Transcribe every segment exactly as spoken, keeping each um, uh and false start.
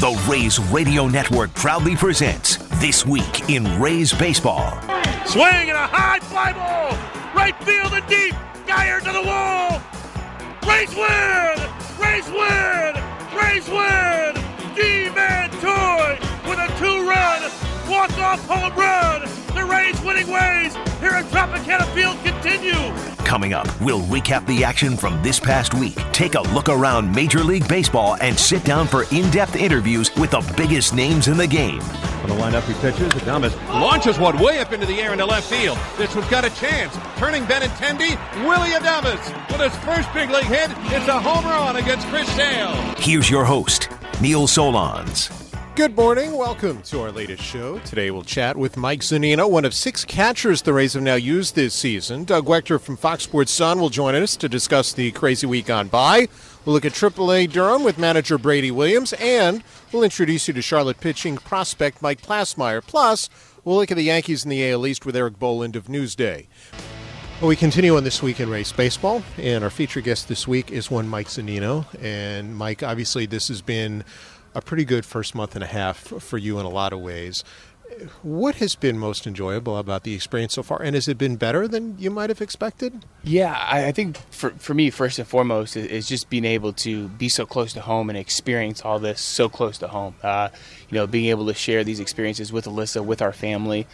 The Rays Radio Network proudly presents This Week in Rays Baseball. Swing and a high fly ball. Right field and deep. Dyer to the wall. Rays win. Rays win. Rays win. D-Man Toy with a two-run walk-off home run. The Rays winning ways here at Tropicana Field continue. Coming up, we'll recap the action from this past week, take a look around Major League Baseball, and sit down for in-depth interviews with the biggest names in the game. On the lineup, he pitches. Adames launches one way up into the air into left field. This one's got a chance. Turning Benintendi, Willy Adames with his first big league hit. It's a home run against Chris Sale. Here's your host, Neil Solondz. Good morning. Welcome to our latest show. Today we'll chat with Mike Zunino, one of six catchers the Rays have now used this season. Doug Wechter from Fox Sports Sun will join us to discuss the crazy week gone by. We'll look at triple A Durham with manager Brady Williams, and we'll introduce you to Charlotte pitching prospect Mike Plassmeyer. Plus, we'll look at the Yankees in the A L East with Eric Boland of Newsday. Well, we continue on This Week in Rays Baseball, and our feature guest this week is one Mike Zunino. And Mike, obviously this has been a pretty good first month and a half for you in a lot of ways. What has been most enjoyable about the experience so far, and has it been better than you might have expected? Yeah, I think for for me, first and foremost, is just being able to be so close to home and experience all this so close to home. Uh, you know, being able to share these experiences with Alyssa, with our family,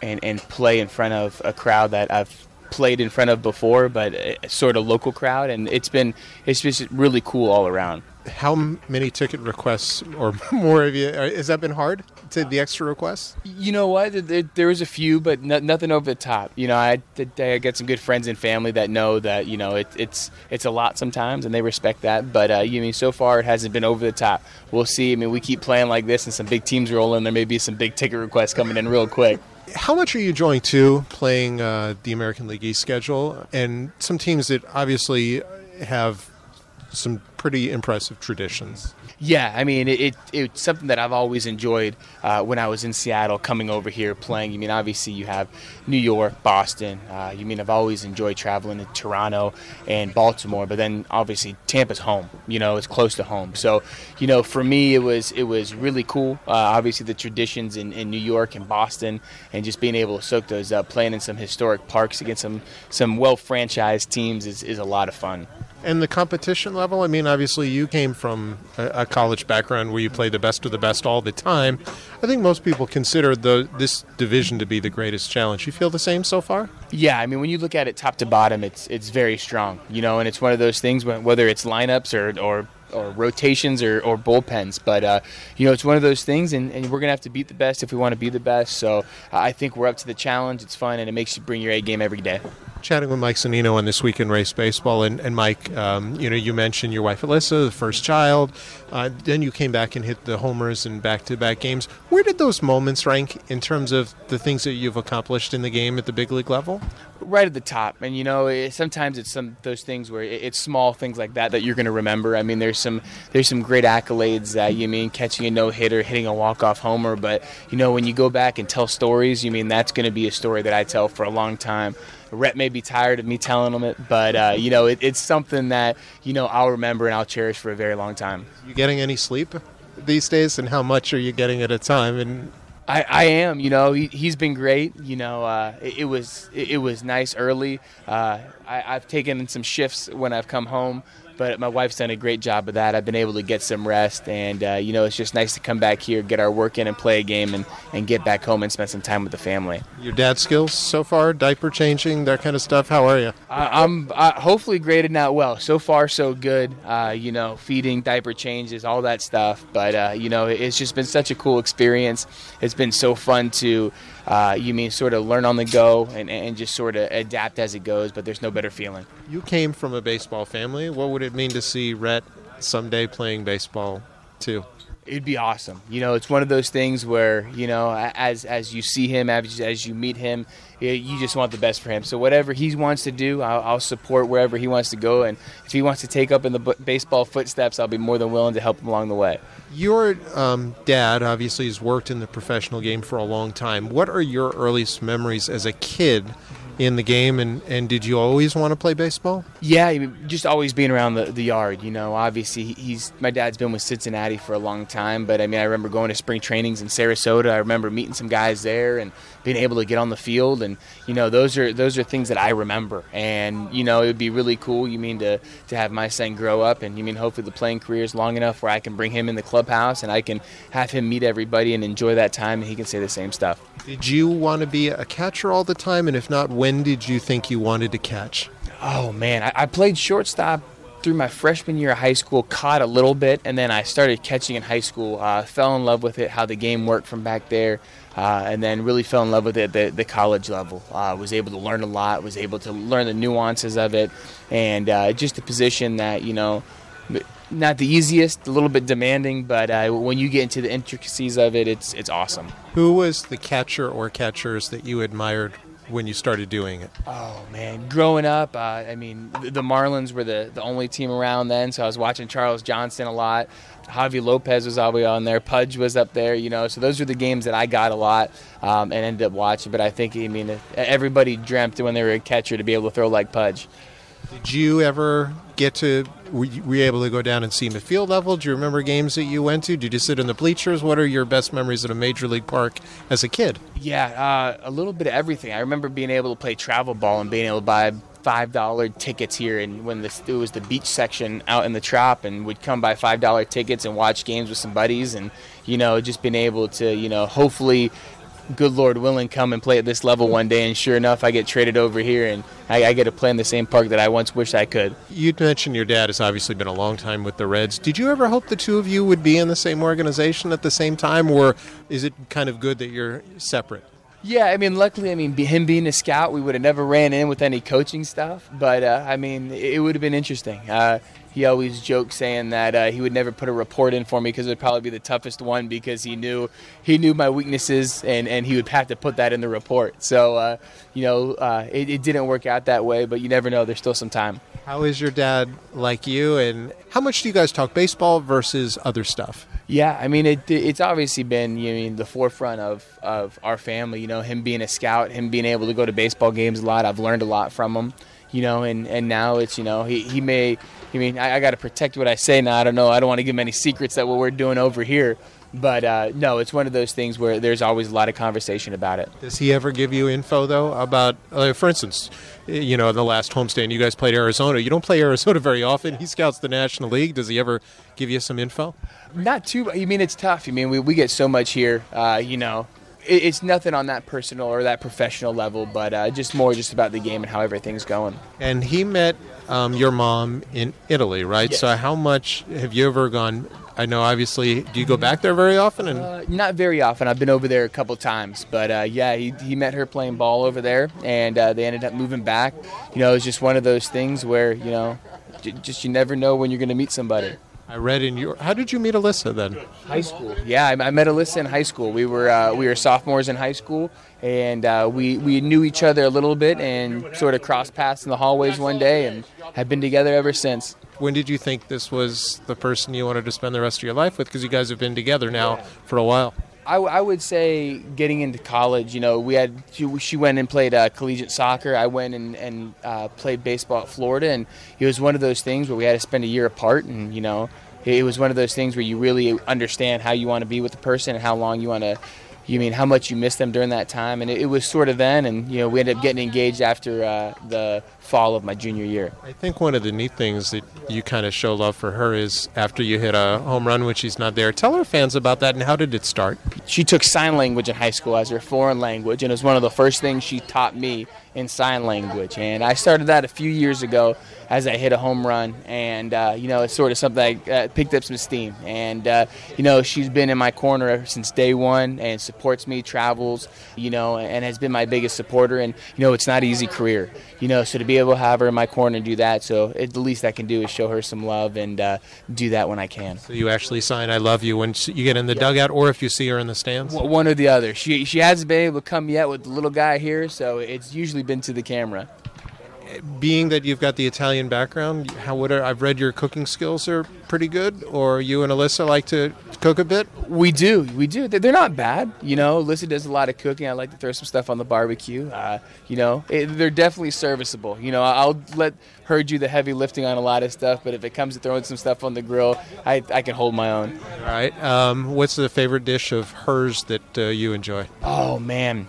and, and play in front of a crowd that I've played in front of before, but a sort of local crowd, and it's been it's just really cool all around. How many ticket requests or more have you? Has that been hard, to the extra requests? You know what? There, there was a few, but no, nothing over the top. You know, I, I got some good friends and family that know that, you know, it, it's it's a lot sometimes, and they respect that. But, uh, you mean, so far it hasn't been over the top. We'll see. I mean, we keep playing like this and some big teams roll in. There may be some big ticket requests coming in real quick. How much are you enjoying, too, playing uh, the American League East schedule? And some teams that obviously have some pretty impressive traditions. Yeah, I mean, it, it it's something that I've always enjoyed uh, when I was in Seattle, coming over here, playing. You mean, obviously you have New York, Boston. Uh, you mean, I've always enjoyed traveling to Toronto and Baltimore, but then obviously Tampa's home. You know, it's close to home. So, you know, for me, it was it was really cool. Uh, obviously the traditions in, in New York and Boston, and just being able to soak those up, playing in some historic parks against some, some well-franchised teams is, is a lot of fun. And the competition level, I mean, obviously you came from a college background where you play the best of the best all the time. I think most people consider the, this division to be the greatest challenge. You feel the same so far? Yeah, I mean, when you look at it top to bottom, it's it's very strong, you know, and it's one of those things when, whether it's lineups or, or or rotations or, or bullpens, but uh, you know, it's one of those things, and, and we're gonna have to beat the best if we want to be the best. So uh, I think we're up to the challenge. It's fun, and it makes you bring your A game every day. Chatting with Mike Zunino on This Week in Rays Baseball, and, and Mike, um, you know, you mentioned your wife Alyssa, the first child, uh, then you came back and hit the homers in back-to-back games. Where did those moments rank in terms of the things that you've accomplished in the game at the big league level? Right at the top, and you know, it, sometimes it's some those things where it, it's small things like that that you're going to remember. I mean, there's some there's some great accolades that you mean catching a no-hitter, hitting a walk-off homer, but you know, when you go back and tell stories, you mean that's going to be a story that I tell for a long time. Rhett may be tired of me telling him it, but, uh, you know, it, it's something that, you know, I'll remember and I'll cherish for a very long time. You getting any sleep these days, and how much are you getting at a time? And I, I am, you know, he, he's been great. You know, uh, it, it was it, it was nice early. Uh, I, I've taken some shifts when I've come home, but my wife's done a great job of that. I've been able to get some rest, and, uh, you know, it's just nice to come back here, get our work in and play a game, and, and get back home and spend some time with the family. Your dad's skills so far, diaper changing, that kind of stuff, how are you? Uh, I'm uh, hopefully graded out well. So far, so good. Uh, you know, feeding, diaper changes, all that stuff. But, uh, you know, it's just been such a cool experience. It's been so fun to, uh, you mean, sort of learn on the go and, and just sort of adapt as it goes, but there's no better feeling. You came from a baseball family. What would it mean to see Rhett someday playing baseball too? It'd be awesome. You know, it's one of those things where, you know, as as you see him, as, as you meet him, you just want the best for him. So whatever he wants to do, I'll, I'll support wherever he wants to go. And if he wants to take up in the b- baseball footsteps, I'll be more than willing to help him along the way. Your um, dad obviously has worked in the professional game for a long time. What are your earliest memories as a kid in the game, and, and did you always want to play baseball? Yeah, just always being around the, the yard, you know. Obviously, he's my dad's been with Cincinnati for a long time, but, I mean, I remember going to spring trainings in Sarasota. I remember meeting some guys there and being able to get on the field, and, you know, those are those are things that I remember. And, you know, it would be really cool, you mean, to, to have my son grow up, and, you mean, hopefully the playing career is long enough where I can bring him in the clubhouse and I can have him meet everybody and enjoy that time, and he can say the same stuff. Did you want to be a catcher all the time, and if not, when? When did you think you wanted to catch? Oh, man. I, I played shortstop through my freshman year of high school, caught a little bit, and then I started catching in high school. Uh, fell in love with it, how the game worked from back there, uh, and then really fell in love with it at the, the college level. Uh, was able to learn a lot, was able to learn the nuances of it, and uh, just a position that, you know, not the easiest, a little bit demanding, but uh, when you get into the intricacies of it, it's it's awesome. Who was the catcher or catchers that you admired when you started doing it? Oh, man. Growing up, uh, I mean, the Marlins were the, the only team around then, so I was watching Charles Johnson a lot. Javi Lopez was always on there. Pudge was up there, you know. So those are the games that I got a lot um, and ended up watching. But I think, I mean, everybody dreamt when they were a catcher to be able to throw like Pudge. Did you ever get to, were you, were you able to go down and see him at field level? Do you remember games that you went to? Did you sit in the bleachers? What are your best memories at a major league park as a kid? Yeah, uh, a little bit of everything. I remember being able to play travel ball and being able to buy five dollar tickets here, and when this, it was the beach section out in the Trop, and would come buy five dollar tickets and watch games with some buddies, and, you know, just being able to, you know, hopefully, good Lord willing, come and play at this level one day. And sure enough, I get traded over here, and I, I get to play in the same park that I once wished I could. You mentioned your dad has obviously been a long time with the Reds. Did you ever hope the two of you would be in the same organization at the same time, or is it kind of good that you're separate? Yeah, I mean, luckily, I mean, him being a scout, we would have never ran in with any coaching stuff. But, uh, I mean, it would have been interesting. Uh, he always joked saying that uh, he would never put a report in for me because it would probably be the toughest one, because he knew he knew my weaknesses, and, and he would have to put that in the report. So, uh, you know, uh, it, it didn't work out that way, but you never know. There's still some time. How is your dad like you, and how much do you guys talk baseball versus other stuff? Yeah, I mean, it, it's obviously been, you know, the forefront of, of our family, you know, him being a scout, him being able to go to baseball games a lot. I've learned a lot from him, you know, and, and now it's, you know, he, he may, I mean, I, I got to protect what I say now. I don't know. I don't want to give him any secrets that what we're doing over here. But, uh, no, it's one of those things where there's always a lot of conversation about it. Does he ever give you info, though, about, uh, for instance, you know, the last homestand you guys played Arizona. You don't play Arizona very often. He scouts the National League. Does he ever give you some info? Not too. I mean, it's tough. I mean, we, we get so much here, uh, you know. It, it's nothing on that personal or that professional level, but uh, just more just about the game and how everything's going. And he met um, your mom in Italy, right? Yes. So how much have you ever gone... I know, obviously, do you go back there very often? And uh, not very often. I've been over there a couple times. But, uh, yeah, he, he met her playing ball over there, and uh, they ended up moving back. You know, it was just one of those things where, you know, j- just you never know when you're going to meet somebody. I read in your... How did you meet Alyssa then? High school. Yeah, I, I met Alyssa in high school. We were uh, we were sophomores in high school, and uh, we, we knew each other a little bit and sort of crossed paths in the hallways one day and have been together ever since. When did you think this was the person you wanted to spend the rest of your life with? Because you guys have been together now yeah. for a while. I, I would say getting into college, you know, we had she, she went and played uh, collegiate soccer. I went and, and uh, played baseball at Florida. And it was one of those things where we had to spend a year apart. And, you know, it was one of those things where you really understand how you want to be with the person and how long you want to, you mean, how much you miss them during that time. And it, it was sort of then. And, you know, we ended up getting engaged after uh, the fall of my junior year. I think one of the neat things that you kind of show love for her is after you hit a home run when she's not there. Tell her fans about that, and how did it start? She took sign language in high school as her foreign language, and it was one of the first things she taught me in sign language. And I started that a few years ago as I hit a home run, and, uh, you know, it's sort of something I uh, picked up some steam. And, uh, you know, she's been in my corner ever since day one and supports me, travels, you know, and has been my biggest supporter. And, you know, it's not an easy career, you know, so to be able to have her in my corner and do that. So it, the least I can do is show her some love and uh, do that when I can. So you actually sign "I love you" when you get in the yeah. dugout, or if you see her in the stands? Well, one or the other. She she hasn't been able to come yet with the little guy here, so it's usually been to the camera. Being that you've got the Italian background, how would I, I've read your cooking skills are pretty good, or you and Alyssa like to cook a bit? We do. We do. They're not bad. You know, Alyssa does a lot of cooking. I like to throw some stuff on the barbecue. Uh, you know, it, they're definitely serviceable. You know, I'll let her do the heavy lifting on a lot of stuff, but if it comes to throwing some stuff on the grill, I, I can hold my own. All right. Um, what's the favorite dish of hers that uh, you enjoy? Oh, man.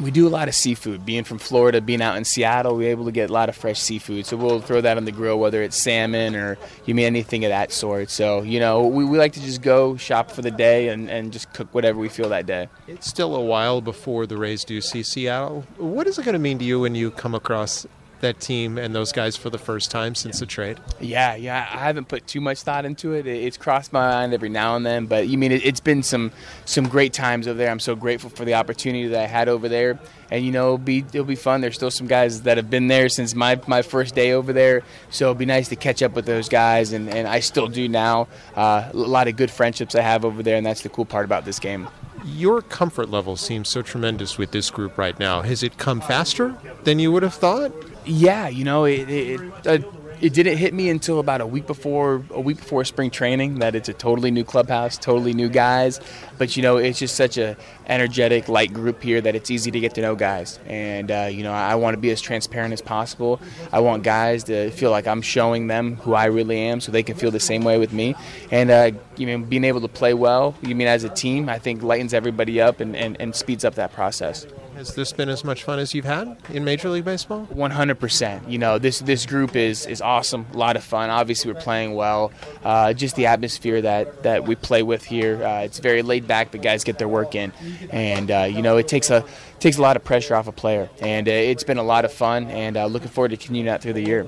We do a lot of seafood. Being from Florida, being out in Seattle, we're able to get a lot of fresh seafood. So we'll throw that on the grill, whether it's salmon or you mean anything of that sort. So, you know, we, we like to just go shop for the day and, and just cook whatever we feel that day. It's still a while before the Rays do see Seattle. What is it going to mean to you when you come across that team and those guys for the first time since the trade? Yeah, yeah. I haven't put too much thought into it. It's crossed my mind every now and then, but you mean it's been some some great times over there. I'm so grateful for the opportunity that I had over there, and you know, it'll be it'll be fun. There's still some guys that have been there since my my first day over there, so it'll be nice to catch up with those guys, and and I still do now. Uh, a lot of good friendships I have over there, and that's the cool part about this game. Your comfort level seems so tremendous with this group right now. Has it come faster than you would have thought? Yeah, you know, it it, it it didn't hit me until about a week before a week before spring training that it's a totally new clubhouse, totally new guys. But you know, it's just such a energetic, light group here that it's easy to get to know guys. And uh, you know, I want to be as transparent as possible. I want guys to feel like I'm showing them who I really am, so they can feel the same way with me. And uh, you know, being able to play well, you mean as a team, I think lightens everybody up and, and, and speeds up that process. Has this been as much fun as you've had in Major League Baseball? one hundred percent. You know, this this group is is awesome, a lot of fun. Obviously, we're playing well. Uh, just the atmosphere that, that we play with here, uh, it's very laid back, but guys get their work in. And, uh, you know, it takes a takes a lot of pressure off a player. And uh, it's been a lot of fun, and uh, looking forward to continuing that through the year.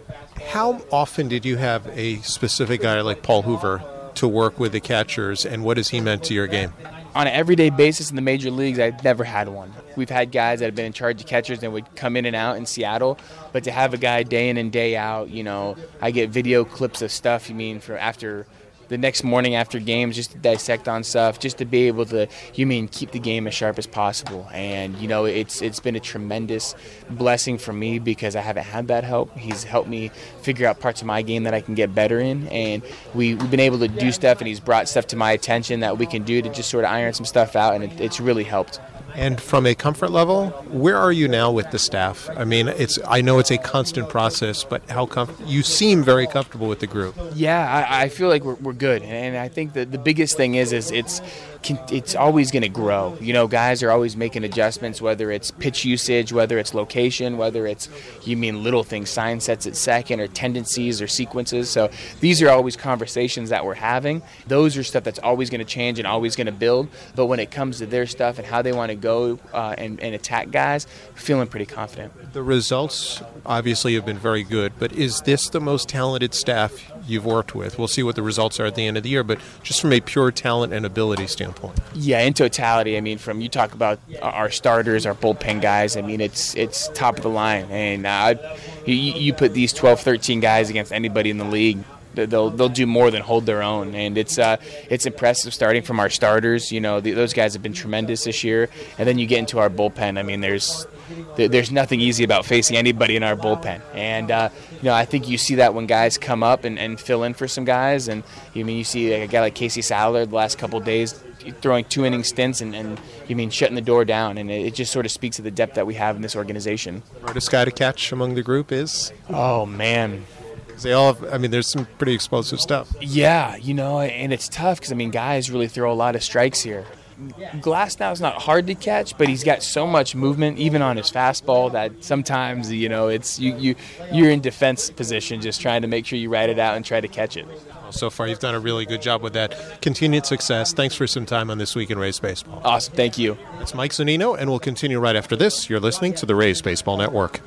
How often did you have a specific guy like Paul Hoover to work with the catchers, and what has he meant to your game? On an everyday basis in the major leagues, I've never had one. We've had guys that have been in charge of catchers and would come in and out in Seattle, but to have a guy day in and day out, you know, I get video clips of stuff, you mean, for after the next morning after games, just to dissect on stuff, just to be able to, you mean, keep the game as sharp as possible. And, you know, it's it's been a tremendous blessing for me because I haven't had that help. He's helped me figure out parts of my game that I can get better in. And we, we've been able to do stuff, and he's brought stuff to my attention that we can do to just sort of iron some stuff out, and it, it's really helped. And from a comfort level, where are you now with the staff? I mean, it's I know it's a constant process, but how com- you seem very comfortable with the group. Yeah, I, I feel like we're, we're good. And I think that the biggest thing is is it's it's always going to grow. You know, guys are always making adjustments, whether it's pitch usage, whether it's location, whether it's, you mean, little things, sign sets at second or tendencies or sequences. So these are always conversations that we're having. Those are stuff that's always going to change and always going to build. But when it comes to their stuff and how they want to go uh, and, and attack guys, feeling pretty confident. The results obviously have been very good, but is this the most talented staff you've worked with? We'll see what the results are at the end of the year, but just from a pure talent and ability standpoint. Yeah, in totality, I mean, from you talk about our starters, our bullpen guys, I mean, it's it's top of the line. And uh, you, you put these twelve, thirteen guys against anybody in the league, they'll they'll do more than hold their own. And it's uh, it's impressive starting from our starters. You know, the, those guys have been tremendous this year. And then you get into our bullpen. I mean, there's there's nothing easy about facing anybody in our bullpen. And, uh, you know, I think you see that when guys come up and, and fill in for some guys. And, you mean, you see a guy like Casey Saller the last couple of days throwing two-inning stints and, and, you mean, shutting the door down. And it, it just sort of speaks to the depth that we have in this organization. Hardest guy to catch among the group is? Oh, man. They all have, I mean, there's some pretty explosive stuff. Yeah, you know, and it's tough because, I mean, guys really throw a lot of strikes here. Glasnow's not hard to catch, but he's got so much movement, even on his fastball, that sometimes, you know, it's you, you, you're in defense position just trying to make sure you ride it out and try to catch it. Well, so far, you've done a really good job with that. Continued success. Thanks for some time on This Week in Rays Baseball. Awesome. Thank you. It's Mike Zunino, and we'll continue right after this. You're listening to the Rays Baseball Network.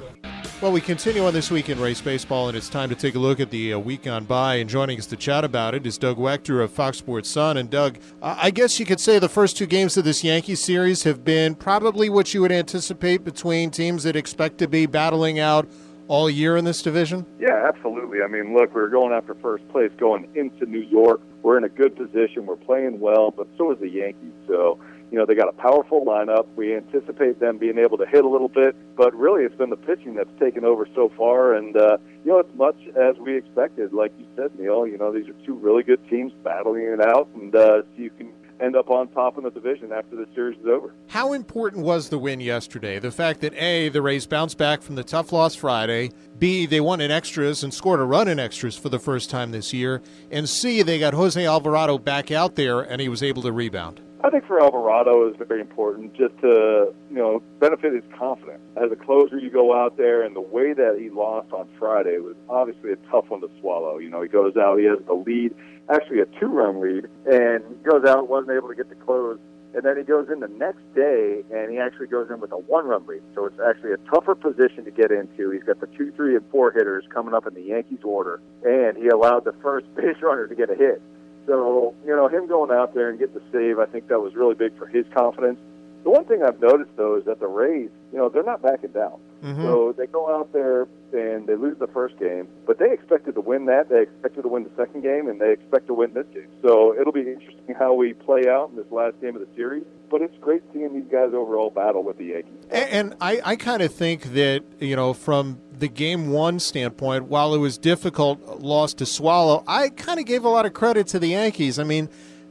Well, we continue on This Week in Rays Baseball, and it's time to take a look at the uh, week gone by. And joining us to chat about it is Doug Wechter of Fox Sports Sun. And, Doug, uh, I guess you could say the first two games of this Yankees series have been probably what you would anticipate between teams that expect to be battling out all year in this division? Yeah, absolutely. I mean, look, we were going after first place going into New York. We're in a good position. We're playing well, but so is the Yankees. So, you know, they got a powerful lineup. We anticipate them being able to hit a little bit, but really it's been the pitching that's taken over so far. And, uh, you know, it's much as we expected. Like you said, Neil, you know, these are two really good teams battling it out, and uh, so you can end up on top in the division after the series is over. How important was the win yesterday? The fact that, A, the Rays bounced back from the tough loss Friday, B, they won in extras and scored a run in extras for the first time this year, and C, they got Jose Alvarado back out there and he was able to rebound. I think for Alvarado it was very important just to, you know, benefit his confidence. As a closer, you go out there, and the way that he lost on Friday was obviously a tough one to swallow. You know, he goes out, he has the lead, actually a two-run lead, and he goes out, wasn't able to get the close, and then he goes in the next day, and he actually goes in with a one-run lead. So it's actually a tougher position to get into. He's got the two, three, and four hitters coming up in the Yankees order, and he allowed the first base runner to get a hit. So, you know, him going out there and getting the save, I think that was really big for his confidence. The one thing I've noticed, though, is that the Rays, you know, they're not backing down. Mm-hmm. So they go out there and they lose the first game, but they expected to win that. They expected to win the second game, and they expect to win this game. So it'll be interesting how we play out in this last game of the series. But it's great seeing these guys overall battle with the Yankees. And, and I, I kind of think that, you know, from the game one standpoint, while it was difficult loss to swallow, I kind of gave a lot of credit to the Yankees. I mean,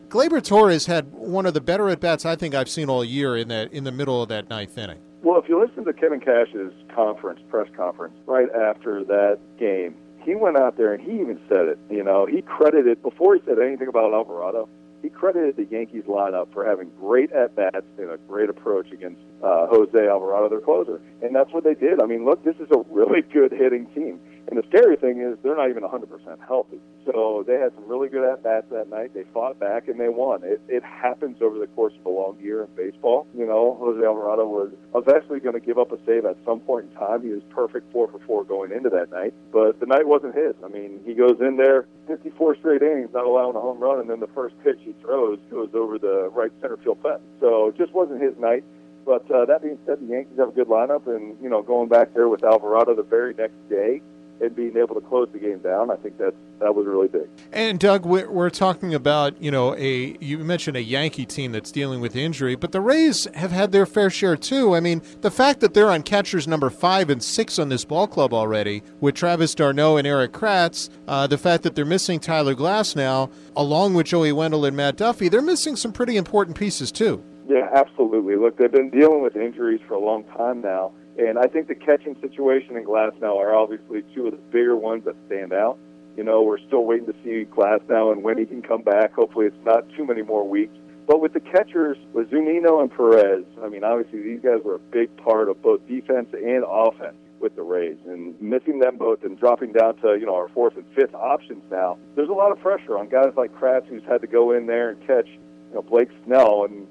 Gleyber Torres had one of the better at-bats I think I've seen all year in that in the middle of that ninth inning. Well, if you listen to Kevin Cash's conference, press conference, right after that game, he went out there and he even said it. You know, he credited, before he said anything about Alvarado, he credited the Yankees lineup for having great at-bats and a great approach against uh, Jose Alvarado, their closer. And that's what they did. I mean, look, this is a really good hitting team. And the scary thing is they're not even one hundred percent healthy. So they had some really good at-bats that night. They fought back, and they won. It, it happens over the course of a long year in baseball. You know, Jose Alvarado was eventually going to give up a save at some point in time. He was perfect four for four going into that night, but the night wasn't his. I mean, he goes in there, fifty-four straight innings, not allowing a home run, and then the first pitch he throws goes over the right center field fence. So it just wasn't his night. But uh, that being said, the Yankees have a good lineup, and, you know, going back there with Alvarado the very next day, and being able to close the game down, I think that's, that was really big. And, Doug, we're, we're talking about, you know, a you mentioned a Yankee team that's dealing with injury, but the Rays have had their fair share, too. I mean, the fact that they're on catchers number five and six on this ball club already, with Travis d'Arnaud and Eric Kratz, uh, the fact that they're missing Tyler Glasnow, along with Joey Wendell and Matt Duffy, they're missing some pretty important pieces, too. Yeah, absolutely. Look, they've been dealing with injuries for a long time now. And I think the catching situation and Glasnow are obviously two of the bigger ones that stand out. You know, we're still waiting to see Glasnow and when he can come back. Hopefully it's not too many more weeks. But with the catchers, with Zunino and Perez, I mean, obviously these guys were a big part of both defense and offense with the Rays. And missing them both and dropping down to, you know, our fourth and fifth options now, there's a lot of pressure on guys like Kratz, who's had to go in there and catch, you know, Blake Snell. And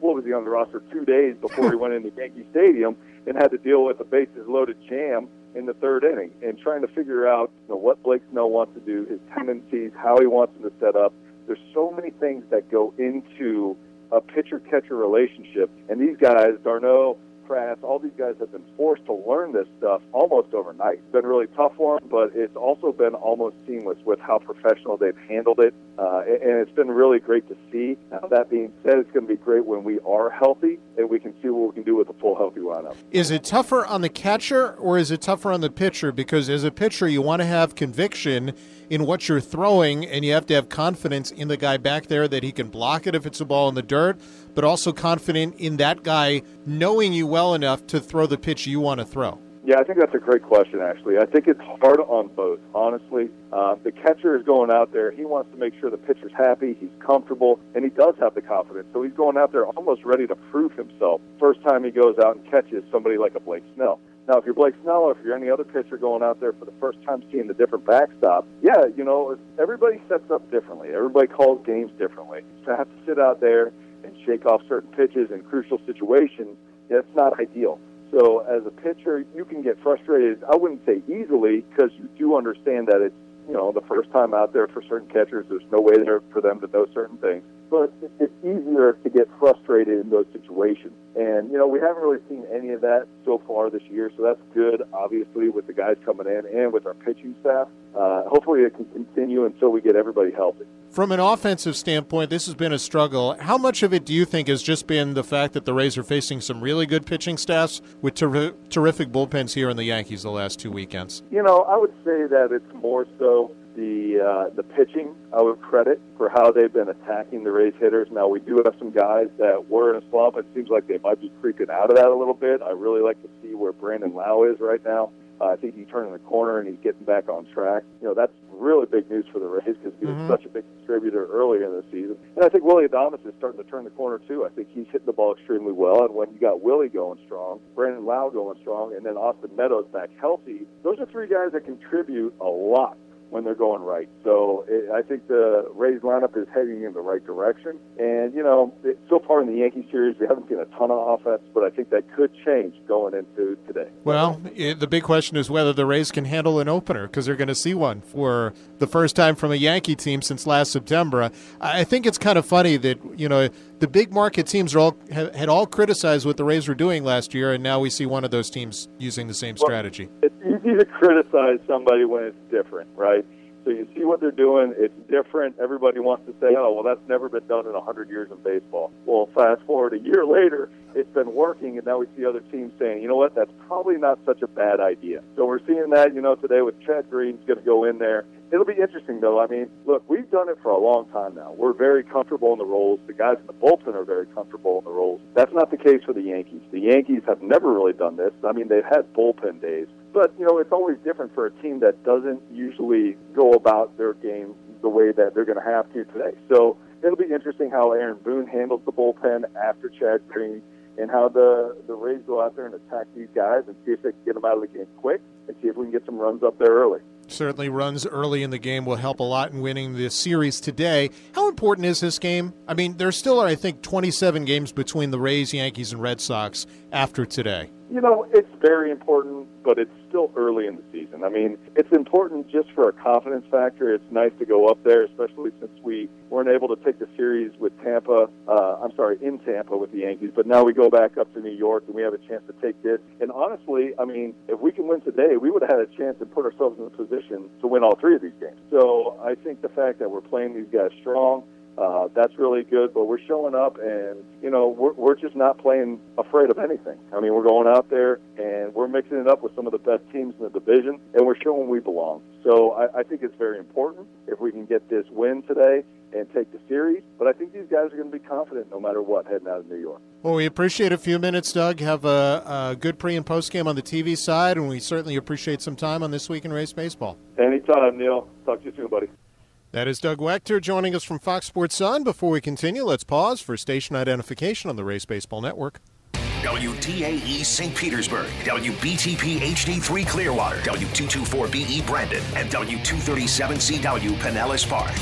what was he on the roster? Two days before he went into Yankee Stadium, and had to deal with a bases-loaded jam in the third inning, and trying to figure out, you know, what Blake Snell wants to do, his tendencies, how he wants him to set up. There's so many things that go into a pitcher-catcher relationship, and these guys, d'Arnaud, Kratz, all these guys have been forced to learn this stuff almost overnight. It's been really tough for them, but it's also been almost seamless with how professional they've handled it, uh, and it's been really great to see. Now, that being said, it's going to be great when we are healthy and we can see what we can do with a full healthy lineup. Is it tougher on the catcher or is it tougher on the pitcher? Because as a pitcher, you want to have conviction in what you're throwing, and you have to have confidence in the guy back there that he can block it if it's a ball in the dirt, but also confident in that guy knowing you well enough to throw the pitch you want to throw? Yeah, I think that's a great question, actually. I think it's hard on both, honestly. Uh, the catcher is going out there. He wants to make sure the pitcher's happy, he's comfortable, and he does have the confidence. So he's going out there almost ready to prove himself first time he goes out and catches somebody like a Blake Snell. Now, if you're Blake Snell or if you're any other pitcher going out there for the first time seeing the different backstop, yeah, you know, everybody sets up differently. Everybody calls games differently. So I have to sit out there and shake off certain pitches in crucial situations. That's not ideal. So as a pitcher, you can get frustrated, I wouldn't say easily, because you do understand that it's, you know, the first time out there for certain catchers, there's no way there for them to know certain things. But it's easier to get frustrated in those situations. And, you know, we haven't really seen any of that so far this year, so that's good, obviously, with the guys coming in and with our pitching staff. Uh, hopefully it can continue until we get everybody healthy. From an offensive standpoint, this has been a struggle. How much of it do you think has just been the fact that the Rays are facing some really good pitching staffs with ter- terrific bullpens here in the Yankees the last two weekends? You know, I would say that it's more so the uh, the pitching. I would credit for how they've been attacking the Rays hitters. Now, we do have some guys that were in a slump. It seems like they might be creaking out of that a little bit. I really like to see where Brandon Lowe is right now. Uh, I think he's turning the corner and he's getting back on track. You know, that's really big news for the Rays because he was mm-hmm. such a big contributor earlier in the season. And I think Willy Adames is starting to turn the corner, too. I think he's hitting the ball extremely well. And when you got Willy going strong, Brandon Lowe going strong, and then Austin Meadows back healthy, those are three guys that contribute a lot when they're going right. So it, I think the Rays lineup is heading in the right direction. And, you know, it, so far in the Yankee series, we haven't seen a ton of offense, but I think that could change going into today. Well, it, the big question is whether the Rays can handle an opener, because they're going to see one for the first time from a Yankee team since last September. I, I think it's kind of funny that, you know, the big market teams are all ha- had all criticized what the Rays were doing last year, and now we see one of those teams using the same well, strategy. It's easy to criticize somebody when it's different, right? So you see what they're doing. It's different. Everybody wants to say, oh, well, that's never been done in one hundred years in baseball. Well, fast forward a year later, it's been working, and now we see other teams saying, you know what, that's probably not such a bad idea. So we're seeing that, you know, today with Chad Green going to go in there. It'll be interesting, though. I mean, look, we've done it for a long time now. We're very comfortable in the roles. The guys in the bullpen are very comfortable in the roles. That's not the case for the Yankees. The Yankees have never really done this. I mean, they've had bullpen days. But, you know, it's always different for a team that doesn't usually go about their game the way that they're going to have to today. So it'll be interesting how Aaron Boone handles the bullpen after Chad Green and how the, the Rays go out there and attack these guys and see if they can get them out of the game quick and see if we can get some runs up there early. Certainly runs early in the game will help a lot in winning the series today. How important is this game? I mean, there still are, I think, twenty-seven games between the Rays, Yankees, and Red Sox after today. You know, it's very important, but it's still early in the season. I mean, it's important just for a confidence factor. It's nice to go up there, especially since we weren't able to take the series with Tampa, uh, I'm sorry, in Tampa with the Yankees, but now we go back up to New York and we have a chance to take this. And honestly, I mean, if we can win today, we would have had a chance to put ourselves in a position to win all three of these games. So I think the fact that we're playing these guys strong, Uh, that's really good, but we're showing up and, you know, we're, we're just not playing afraid of anything. I mean, we're going out there and we're mixing it up with some of the best teams in the division, and we're showing we belong. So I, I think it's very important if we can get this win today and take the series. But I think these guys are going to be confident no matter what heading out of New York. Well, we appreciate a few minutes, Doug. Have a, a good pre- and post-game on the T V side, and we certainly appreciate some time on This Week in Rays Baseball. Anytime, Neil. Talk to you soon, buddy. That is Doug Wechter joining us from Fox Sports Sun. Before we continue, let's pause for station identification on the Rays Baseball Network. W T A E Saint Petersburg, W B T P H D three Clearwater, W two two four B E Brandon, and W two three seven C W Pinellas Park.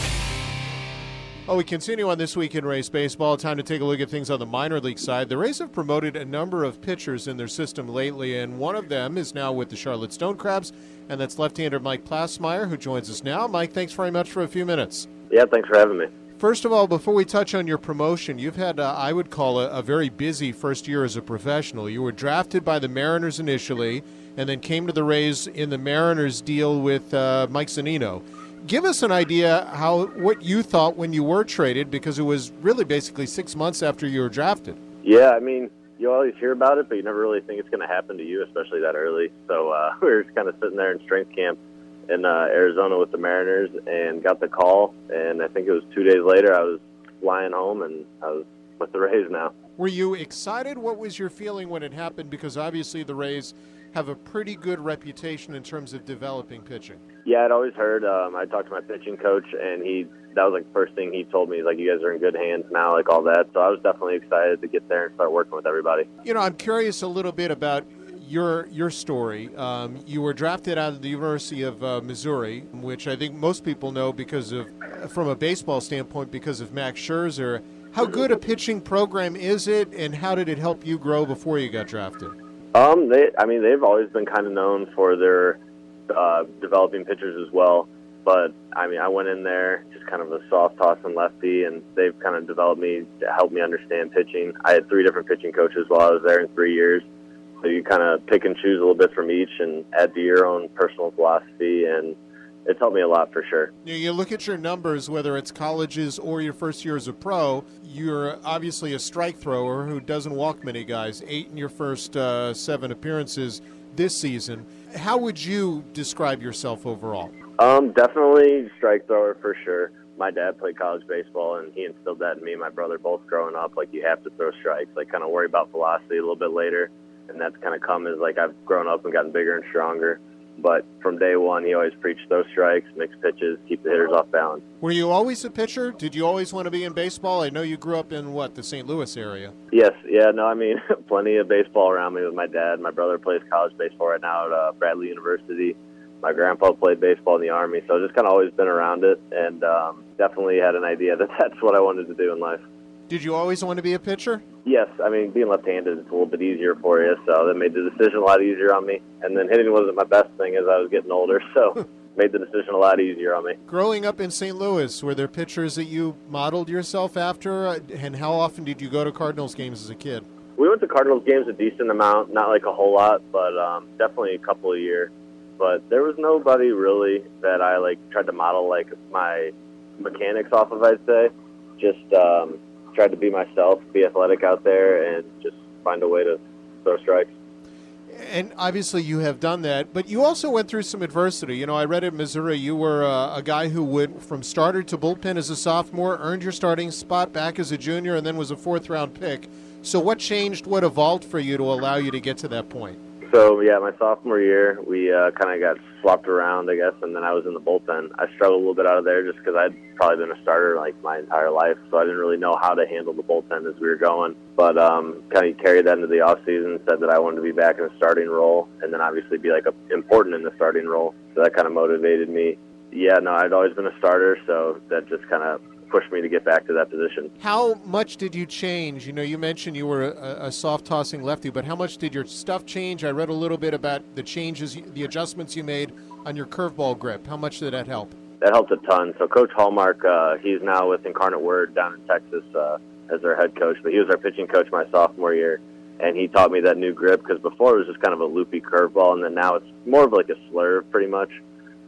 Well, we continue on This Week in Rays Baseball. Time to take a look at things on the minor league side. The Rays have promoted a number of pitchers in their system lately, and one of them is now with the Charlotte Stone Crabs, and that's left-hander Mike Plassmeyer, who joins us now. Mike, thanks very much for a few minutes. Yeah, thanks for having me. First of all, before we touch on your promotion, you've had, uh, I would call, a, a very busy first year as a professional. You were drafted by the Mariners initially, and then came to the Rays in the Mariners deal with uh, Mike Zunino. Give us an idea how what you thought when you were traded, because it was really basically six months after you were drafted. Yeah, I mean, you always hear about it, but you never really think it's going to happen to you, especially that early. So uh, we were just kind of sitting there in strength camp in uh, Arizona with the Mariners and got the call, and I think it was two days later I was flying home and I was with the Rays now. Were you excited? What was your feeling when it happened? Because obviously the Rays have a pretty good reputation in terms of developing pitching. Yeah, I'd always heard. Um, I talked to my pitching coach, and he that was like the first thing he told me. He's like, you guys are in good hands now, like all that. So I was definitely excited to get there and start working with everybody. You know, I'm curious a little bit about your your story. Um, you were drafted out of the University of uh, Missouri, which I think most people know because of, from a baseball standpoint, because of Max Scherzer. How good a pitching program is it, and how did it help you grow before you got drafted? Um, they, I mean, they've always been kind of known for their uh, developing pitchers as well. But, I mean, I went in there just kind of a soft toss and lefty, and they've kind of developed me to help me understand pitching. I had three different pitching coaches while I was there in three years. So you kind of pick and choose a little bit from each and add to your own personal philosophy, and it's helped me a lot for sure. You look at your numbers, whether it's colleges or your first year as a pro, you're obviously a strike thrower who doesn't walk many guys, eight in your first uh, seven appearances this season. How would you describe yourself overall? Um, definitely strike thrower for sure. My dad played college baseball, and he instilled that in me and my brother both growing up. Like, you have to throw strikes. Like, kind of worry about velocity a little bit later, and that's kind of come as, like, I've grown up and gotten bigger and stronger. But from day one, he always preached those strikes, mixed pitches, keep the hitters off balance. Were you always a pitcher? Did you always want to be in baseball? I know you grew up in, what, the Saint Louis area? Yes. Yeah, no, I mean, plenty of baseball around me with my dad. My brother plays college baseball right now at uh, Bradley University. My grandpa played baseball in the Army, so I've just kind of always been around it, and um, definitely had an idea that that's what I wanted to do in life. Did you always want to be a pitcher? Yes. I mean, being left-handed is a little bit easier for you, so that made the decision a lot easier on me. And then hitting wasn't my best thing as I was getting older, so made the decision a lot easier on me. Growing up in Saint Louis, were there pitchers that you modeled yourself after? And how often did you go to Cardinals games as a kid? We went to Cardinals games a decent amount, not like a whole lot, but um, definitely a couple a year. But there was nobody really that I like tried to model like my mechanics off of, I'd say. Just... Um, tried to be myself, be athletic out there, and just find a way to throw strikes. And obviously you have done that, but you also went through some adversity. You know, I read at Missouri you were uh, a guy who went from starter to bullpen as a sophomore, earned your starting spot back as a junior, and then was a fourth-round pick. So what changed, what evolved for you to allow you to get to that point? So, yeah, my sophomore year, we uh, kind of got swapped around, I guess, and then I was in the bullpen. I struggled a little bit out of there just because I'd probably been a starter, like, my entire life, so I didn't really know how to handle the bullpen as we were going. But um, kind of carried that into the offseason, said that I wanted to be back in a starting role and then obviously be, like, a, important in the starting role. So that kind of motivated me. Yeah, no, I'd always been a starter, so that just kind of pushed me to get back to that position. How much did you change? You know, you mentioned you were a, a soft-tossing lefty, but how much did your stuff change? I read a little bit about the changes, the adjustments you made on your curveball grip. How much did that help? That helped a ton. So Coach Hallmark, uh, he's now with Incarnate Word down in Texas uh, as their head coach, but he was our pitching coach my sophomore year, and he taught me that new grip because before it was just kind of a loopy curveball, and then now it's more of like a slurve pretty much.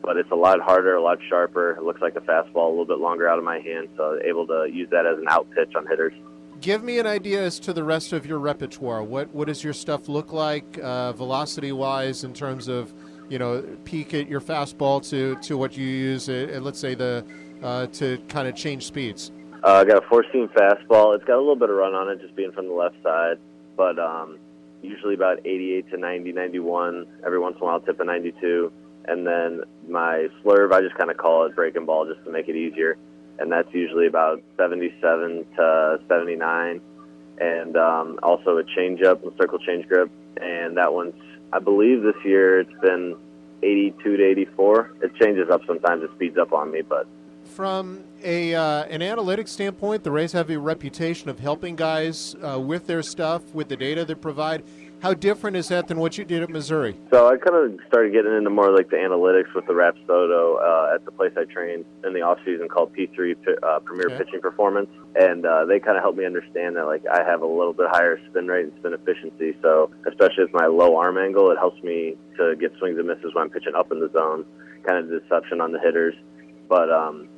But it's a lot harder, a lot sharper. It looks like a fastball, a little bit longer out of my hand, so I was able to use that as an out pitch on hitters. Give me an idea as to the rest of your repertoire. What what does your stuff look like uh, velocity-wise in terms of, you know, peak at your fastball to, to what you use, at, at, let's say, the uh, to kind of change speeds? Uh, I got a four-seam fastball. It's got a little bit of run on it just being from the left side, but um, usually about eighty-eight to ninety, ninety-one. Every once in a while, I'll tip a ninety-two. And then my slurve, I just kind of call it breaking ball just to make it easier. And that's usually about seventy-seven to seventy-nine. And um, also a changeup, a circle change grip. And that one's, I believe this year it's been eighty-two to eighty-four. It changes up sometimes. It speeds up on me, but... From a uh, an analytics standpoint, the Rays have a reputation of helping guys uh, with their stuff, with the data they provide. How different is that than what you did at Missouri? So I kind of started getting into more like the analytics with the Rapsodo uh, at the place I trained in the offseason called P three, uh, Premier okay. Pitching Performance. And uh, they kind of helped me understand that like I have a little bit higher spin rate and spin efficiency. So especially with my low arm angle, it helps me to get swings and misses when I'm pitching up in the zone, kind of deception on the hitters. But um